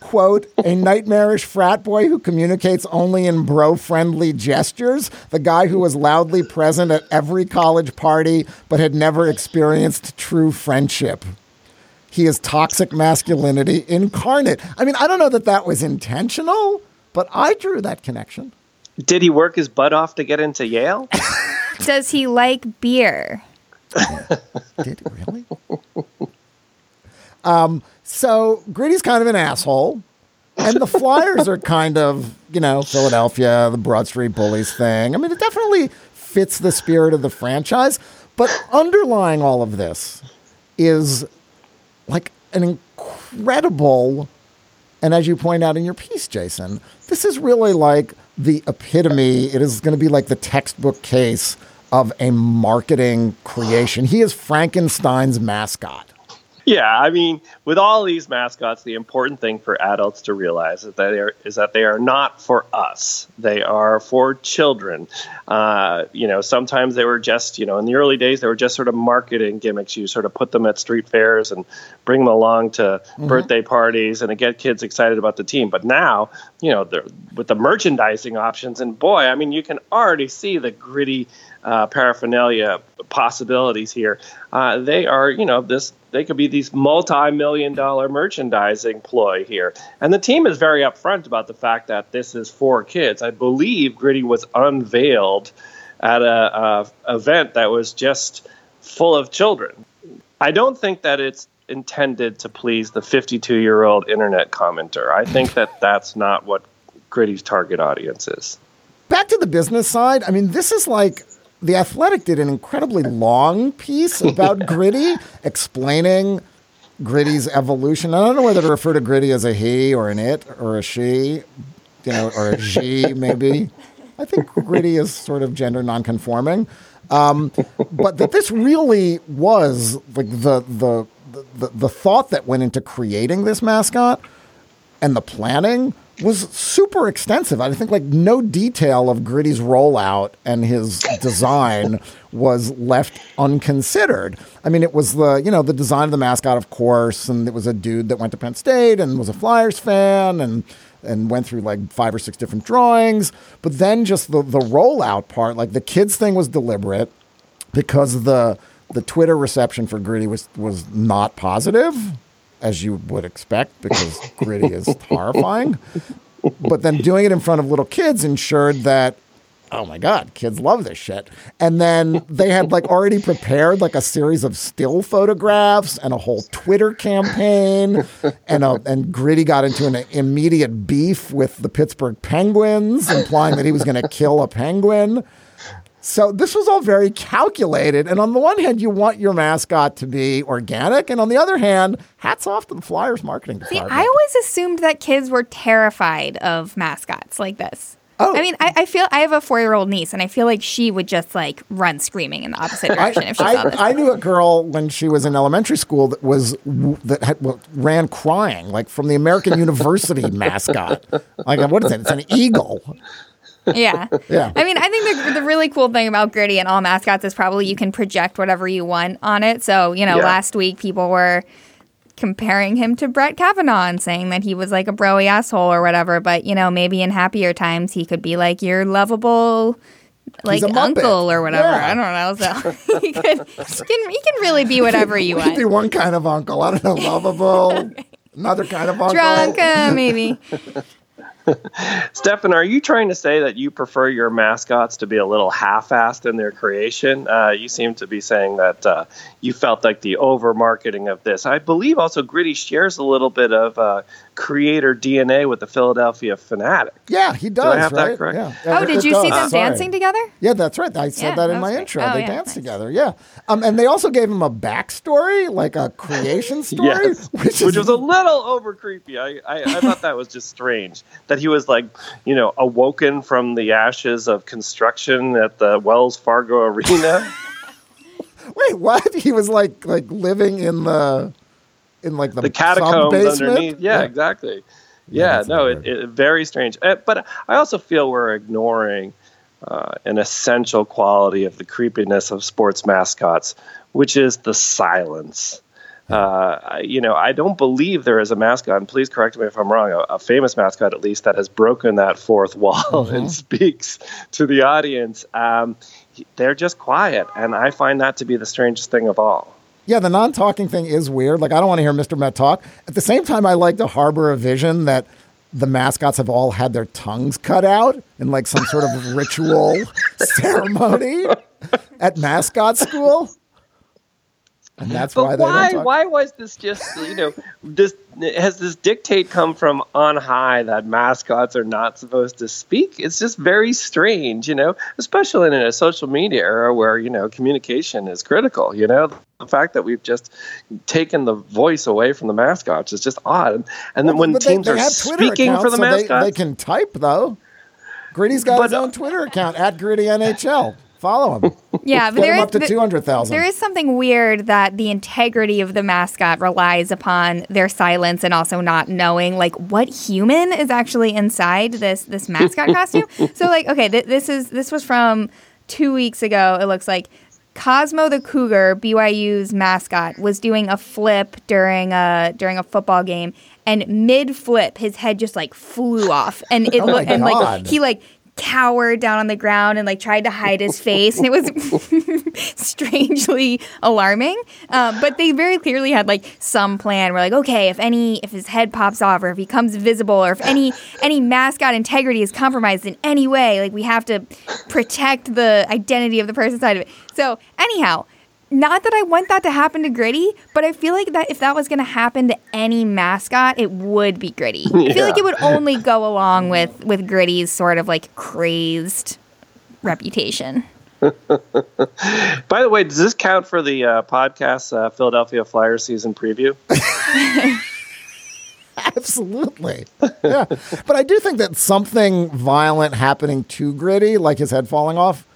Quote, a nightmarish frat boy who communicates only in bro-friendly gestures, the guy who was loudly present at every college party but had never experienced true friendship. He is toxic masculinity incarnate. I mean, I don't know that that was intentional, but I drew that connection. Did he work his butt off to get into Yale? Does he like beer? Did he really? So Gritty's kind of an asshole, and the Flyers are kind of, you know, Philadelphia, the Broad Street Bullies thing. I mean, it definitely fits the spirit of the franchise, but underlying all of this is like an incredible, and as you point out in your piece, Jason, this is really like the epitome. It is going to be like the textbook case of a marketing creation. He is Frankenstein's mascot. Yeah, I mean, with all these mascots, the important thing for adults to realize is that they are not for us. They are for children. You know, sometimes they were just, you know, in the early days, they were just sort of marketing gimmicks. You sort of put them at street fairs and bring them along to mm-hmm. birthday parties and to get kids excited about the team. But now, you know, with the merchandising options, and boy, I mean, you can already see the Gritty paraphernalia possibilities here. They are, you know, this. They could be these multi-million-dollar merchandising ploy here. And the team is very upfront about the fact that this is for kids. I believe Gritty was unveiled at an event that was just full of children. I don't think that it's intended to please the 52-year-old internet commenter. I think that that's not what Gritty's target audience is. Back to the business side, I mean, this is like... The Athletic did an incredibly long piece about Gritty, explaining Gritty's evolution. I don't know whether to refer to Gritty as a he or an it or a she, you know, or a she maybe. I think Gritty is sort of gender nonconforming, but that this really was like the thought that went into creating this mascot and the planning was super extensive. I think like no detail of Gritty's rollout and his design was left unconsidered. I mean, it was the, you know, the design of the mascot, of course, and it was a dude that went to Penn State and was a Flyers fan and went through like 5 or 6 different drawings. But then just the rollout part, like the kids thing was deliberate because the Twitter reception for Gritty was not positive. as you would expect, because gritty is horrifying. But then doing it in front of little kids ensured that, oh my God, kids love this shit. And then they had like already prepared like a series of still photographs and a whole Twitter campaign, and Gritty got into an immediate beef with the Pittsburgh Penguins, implying that he was going to kill a penguin. So this was all very calculated. And on the one hand, you want your mascot to be organic. And on the other hand, hats off to the Flyers marketing department. See, I always assumed that kids were terrified of mascots like this. Oh. I mean, I feel I have a 4-year-old niece, and I feel like she would just like run screaming in the opposite direction if she saw this. I knew a girl when she was in elementary school that was ran crying like from the American University mascot. Like, what is it? It's an eagle. Yeah. Yeah. I mean, I think the really cool thing about Gritty and all mascots is probably you can project whatever you want on it. So, you know, last week people were comparing him to Brett Kavanaugh and saying that he was like a bro-y asshole or whatever. But, you know, maybe in happier times he could be like your lovable, like, uncle or whatever. Yeah. I don't know. So he can really be whatever you want. He can be one kind of uncle. I don't know. Lovable. Okay. Another kind of uncle. Drunk, maybe. Stefan, are you trying to say that you prefer your mascots to be a little half-assed in their creation? You seem to be saying that you felt like the over-marketing of this. I believe also Gritty shares a little bit of creator DNA with the Philadelphia Fanatic. Yeah, he does. Did I have that correct? Yeah. Yeah, did you see them dancing together? Yeah, that's right. I said that in my intro. They danced together. Yeah, and they also gave him a backstory, like a creation story, which was a little over creepy. I thought that was just strange that he was like, you know, awoken from the ashes of construction at the Wells Fargo Arena. Wait, what? He was like living in the. In like the catacombs underneath. Yeah, exactly. Yeah, no, it's very strange. But I also feel we're ignoring an essential quality of the creepiness of sports mascots, which is the silence. You know, I don't believe there is a mascot, and please correct me if I'm wrong, a famous mascot at least, that has broken that fourth wall and speaks to the audience. They're just quiet, and I find that to be the strangest thing of all. Yeah, the non-talking thing is weird. Like, I don't want to hear Mr. Met talk. At the same time, I like to harbor a vision that the mascots have all had their tongues cut out in, like, some sort of ritual ceremony at mascot school. And that's why was this just, you know, has this dictate come from on high that mascots are not supposed to speak? It's just very strange, you know, especially in a social media era where, you know, communication is critical. You know, the fact that we've just taken the voice away from the mascots is just odd. And then when teams are speaking for the mascots. They can type, though. Gritty's got his own Twitter account, @GrittyNHL. Follow him. Yeah, but there is up to 200,000. There is something weird that the integrity of the mascot relies upon their silence and also not knowing like what human is actually inside this mascot costume. So like, okay, this was from 2 weeks ago. It looks like Cosmo the Cougar, BYU's mascot, was doing a flip during a football game, and mid flip, his head just like flew off, and it he cowered down on the ground and like tried to hide his face, and it was strangely alarming. But they very clearly had like some plan. We're like, okay, if his head pops off, or if he comes visible, or if any mascot integrity is compromised in any way, like we have to protect the identity of the person side of it. So anyhow, not that I want that to happen to Gritty, but I feel like that if that was going to happen to any mascot, it would be Gritty. I feel like it would only go along with Gritty's sort of like crazed reputation. By the way, does this count for the podcast Philadelphia Flyers season preview? Absolutely. Yeah. But I do think that something violent happening to Gritty, like his head falling off,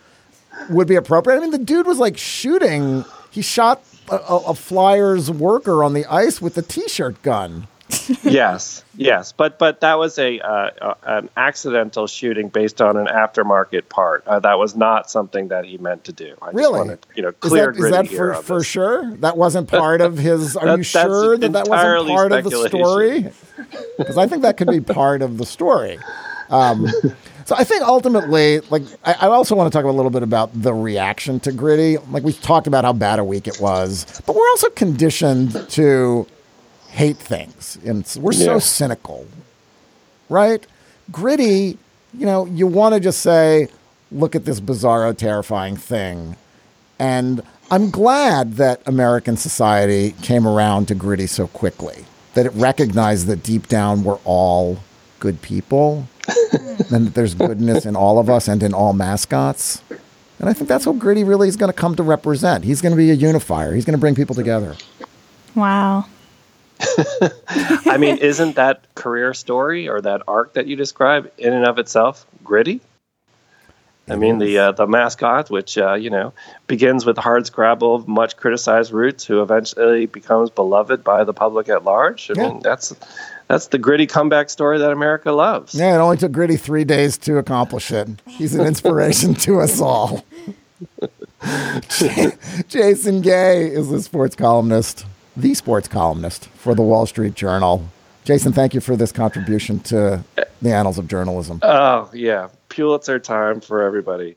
would be appropriate. I mean, the dude was like shooting. He shot a Flyers worker on the ice with a T-shirt gun. Yes. But that was an accidental shooting based on an aftermarket part. That was not something that he meant to do. Clear Gritty. Is that for sure? That wasn't part of his. Are you sure that wasn't part of the story? Because I think that could be part of the story. So I think ultimately, like, I also want to talk a little bit about the reaction to Gritty. Like, we've talked about how bad a week it was, but we're also conditioned to hate things. And we're so cynical, right? Gritty, you know, you want to just say, look at this bizarro, terrifying thing. And I'm glad that American society came around to gritty so quickly, that it recognized that deep down we're all good people and that there's goodness in all of us and in all mascots. And I think that's what gritty really is going to come to represent. He's going to be a unifier. He's going to bring people together. Wow. I mean, isn't that career story or that arc that you describe in and of itself gritty? I mean, the mascot, which, you know, begins with hard scrabble, much criticized roots, who eventually becomes beloved by the public at large. I mean, that's the gritty comeback story that America loves. Yeah, it only took Gritty 3 days to accomplish it. He's an inspiration to us all. Jason Gay is the sports columnist for the Wall Street Journal. Jason, thank you for this contribution to the annals of journalism. Oh, yeah. Pulitzer time for everybody.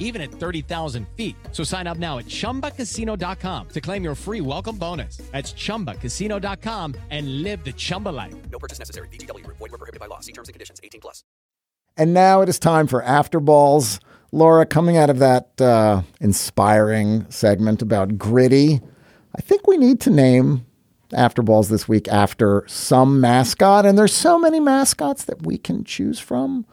even at 30,000 feet. So sign up now at ChumbaCasino.com to claim your free welcome bonus. That's ChumbaCasino.com and live the Chumba life. No purchase necessary. VGW. Void where prohibited by law. See terms and conditions. 18+. And now it is time for After Balls. Laura, coming out of that inspiring segment about gritty, I think we need to name After Balls this week after some mascot. And there's so many mascots that we can choose from.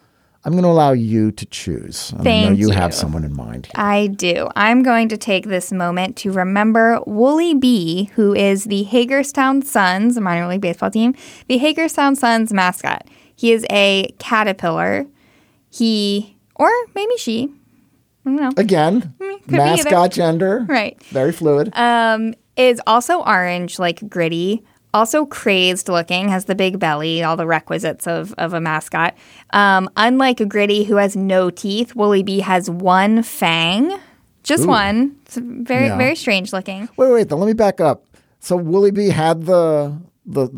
I'm going to allow you to choose. I know you have someone in mind here. I do. I'm going to take this moment to remember Wooly B, who is the Hagerstown Suns, a minor league baseball team, the Hagerstown Suns mascot. He is a caterpillar. He, or maybe she, I don't know. Again, could mascot gender. Right. Very fluid. Is also orange, like Gritty. Also crazed looking, has the big belly, all the requisites of a mascot. Unlike Gritty, who has no teeth, Wooly B has one fang. Just Ooh. One. It's very, very strange looking. Wait, let me back up. So Wooly B had the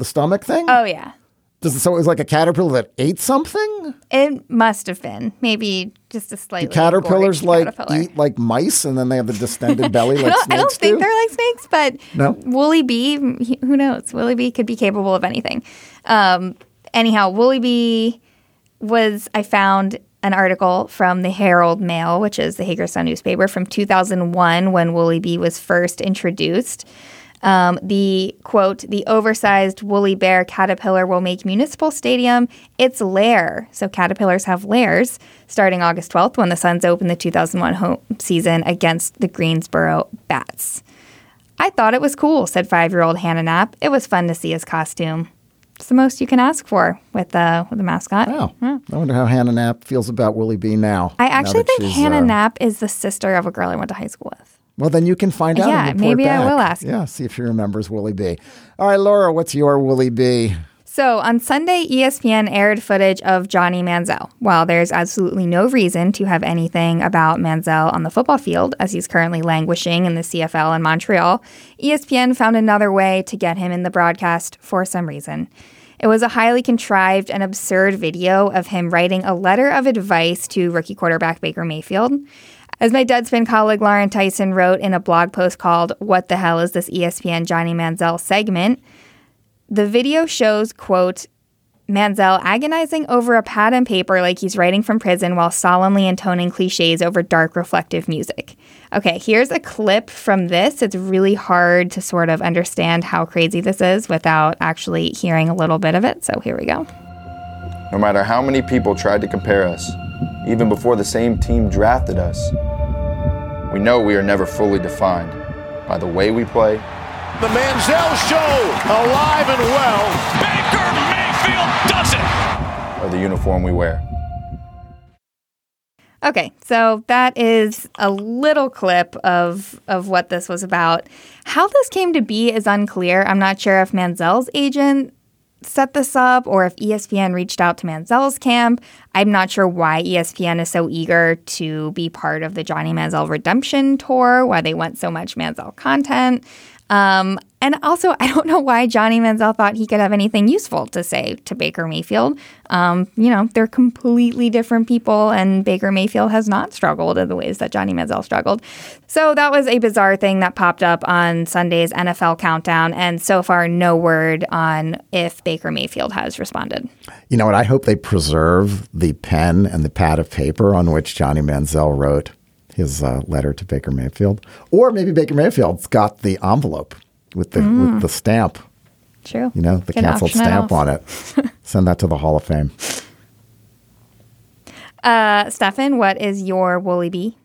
stomach thing? Oh, yeah. So it was like a caterpillar that ate something? It must have been. Maybe just a slightly caterpillars eat like mice, and then they have the distended belly like snakes do? I don't think they're like snakes, but no? Wooly B, who knows? Wooly B could be capable of anything. Anyhow, Wooly B was, I found an article from the Herald Mail, which is the Hagerstown newspaper, from 2001 when Wooly B was first introduced. The, quote, the oversized woolly bear caterpillar will make Municipal Stadium its lair. So caterpillars have lairs starting August 12th when the Suns open the 2001 home season against the Greensboro Bats. I thought it was cool, said 5-year-old Hannah Knapp. It was fun to see his costume. It's the most you can ask for with a mascot. Wow. Yeah. I wonder how Hannah Knapp feels about Wooly B now. I actually think Hannah Knapp is the sister of a girl I went to high school with. Well, then you can find out. Yeah, maybe back. I will ask. Yeah, see if she remembers Wooly B. All right, Laura, what's your Wooly B? So on Sunday, ESPN aired footage of Johnny Manziel. While there's absolutely no reason to have anything about Manziel on the football field, as he's currently languishing in the CFL in Montreal, ESPN found another way to get him in the broadcast for some reason. It was a highly contrived and absurd video of him writing a letter of advice to rookie quarterback Baker Mayfield. As my Deadspin colleague Lauren Tyson wrote in a blog post called What the Hell is This ESPN Johnny Manziel segment, the video shows, quote, Manziel agonizing over a pad and paper like he's writing from prison while solemnly intoning cliches over dark, reflective music. Okay, here's a clip from this. It's really hard to sort of understand how crazy this is without actually hearing a little bit of it. So here we go. No matter how many people tried to compare us, even before the same team drafted us, we know we are never fully defined by the way we play. The Manziel Show, alive and well. Baker Mayfield does it! Or the uniform we wear. Okay, so that is a little clip of what this was about. How this came to be is unclear. I'm not sure if Manziel's agent set this up or if ESPN reached out to Manziel's camp. I'm not sure why ESPN is so eager to be part of the Johnny Manziel redemption tour, why they want so much Manziel content. And also, I don't know why Johnny Manziel thought he could have anything useful to say to Baker Mayfield. You know, they're completely different people, and Baker Mayfield has not struggled in the ways that Johnny Manziel struggled. So that was a bizarre thing that popped up on Sunday's NFL countdown, and so far no word on if Baker Mayfield has responded. You know what? I hope they preserve the pen and the pad of paper on which Johnny Manziel wrote his letter to Baker Mayfield. Or maybe Baker Mayfield's got the envelope with the stamp. True. You know, the canceled stamp on it. Send that to the Hall of Fame. Stefan, what is your Wooly Bee?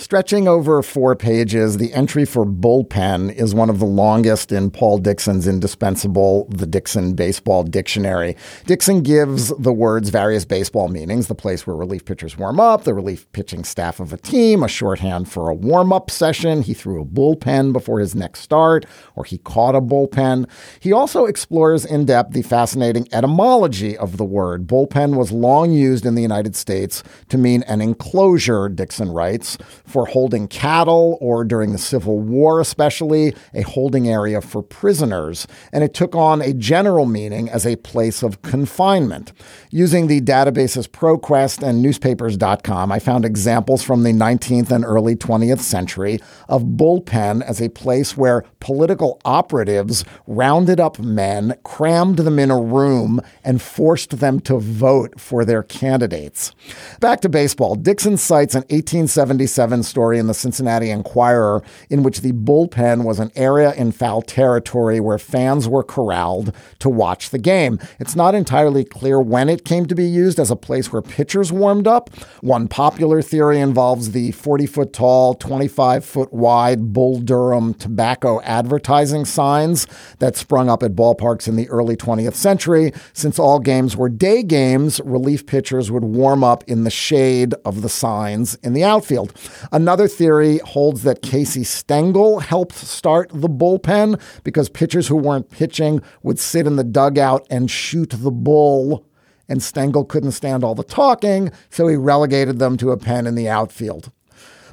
Stretching over 4 pages, the entry for bullpen is one of the longest in Paul Dixon's indispensable The Dixon Baseball Dictionary. Dixon gives the words various baseball meanings, the place where relief pitchers warm up, the relief pitching staff of a team, a shorthand for a warm-up session. He threw a bullpen before his next start, or he caught a bullpen. He also explores in depth the fascinating etymology of the word. Bullpen was long used in the United States to mean an enclosure, Dixon writes, for holding cattle, or during the Civil War especially, a holding area for prisoners, and it took on a general meaning as a place of confinement. Using the databases ProQuest and newspapers.com, I found examples from the 19th and early 20th century of bullpen as a place where political operatives rounded up men, crammed them in a room, and forced them to vote for their candidates. Back to baseball. Dixon cites an 1877 story in the Cincinnati Enquirer in which the bullpen was an area in foul territory where fans were corralled to watch the game. It's not entirely clear when it came to be used as a place where pitchers warmed up. One popular theory involves the 40-foot tall, 25-foot wide Bull Durham tobacco advertising signs that sprung up at ballparks in the early 20th century. Since all games were day games, relief pitchers would warm up in the shade of the signs in the outfield. Another theory holds that Casey Stengel helped start the bullpen because pitchers who weren't pitching would sit in the dugout and shoot the bull, and Stengel couldn't stand all the talking, so he relegated them to a pen in the outfield.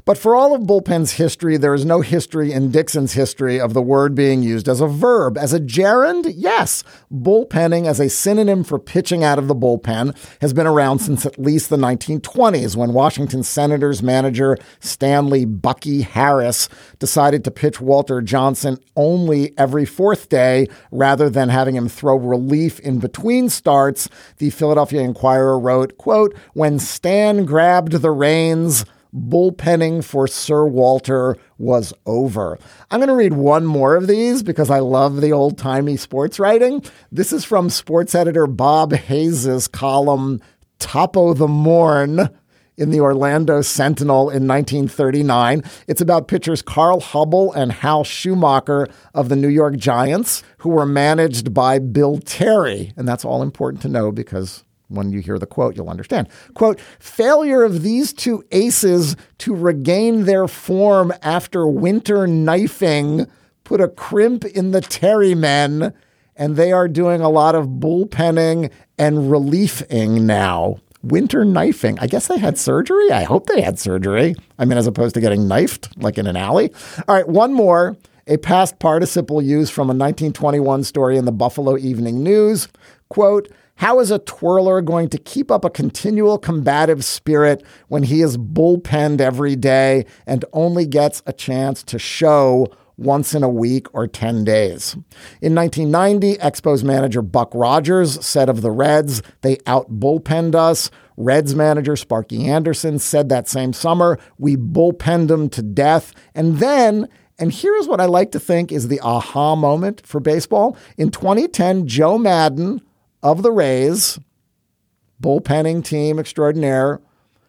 But for all of bullpen's history, there is no history in Dixon's history of the word being used as a verb. As a gerund, yes. Bullpenning as a synonym for pitching out of the bullpen has been around since at least the 1920s, when Washington Senators manager Stanley Bucky Harris decided to pitch Walter Johnson only every fourth day rather than having him throw relief in between starts. The Philadelphia Inquirer wrote, quote, "When Stan grabbed the reins, bullpenning for Sir Walter was over." I'm going to read one more of these because I love the old-timey sports writing. This is from sports editor Bob Hayes' column, Topo the Morn, in the Orlando Sentinel in 1939. It's about pitchers Carl Hubbell and Hal Schumacher of the New York Giants, who were managed by Bill Terry. And that's all important to know because when you hear the quote, you'll understand. Quote, "Failure of these two aces to regain their form after winter knifing put a crimp in the Terry men, and they are doing a lot of bullpenning and reliefing now." Winter knifing. I guess they had surgery. I hope they had surgery. I mean, as opposed to getting knifed like in an alley. All right, one more. A past participle used from a 1921 story in the Buffalo Evening News. Quote, "How is a twirler going to keep up a continual combative spirit when he is bullpenned every day and only gets a chance to show once in a week or 10 days? In 1990, Expos manager Buck Rogers said of the Reds, "They out-bullpenned us." Reds manager Sparky Anderson said that same summer, "We bullpenned them to death." And then, and here's what I like to think is the aha moment for baseball. In 2010, Joe Madden, of the Rays, bullpenning team extraordinaire,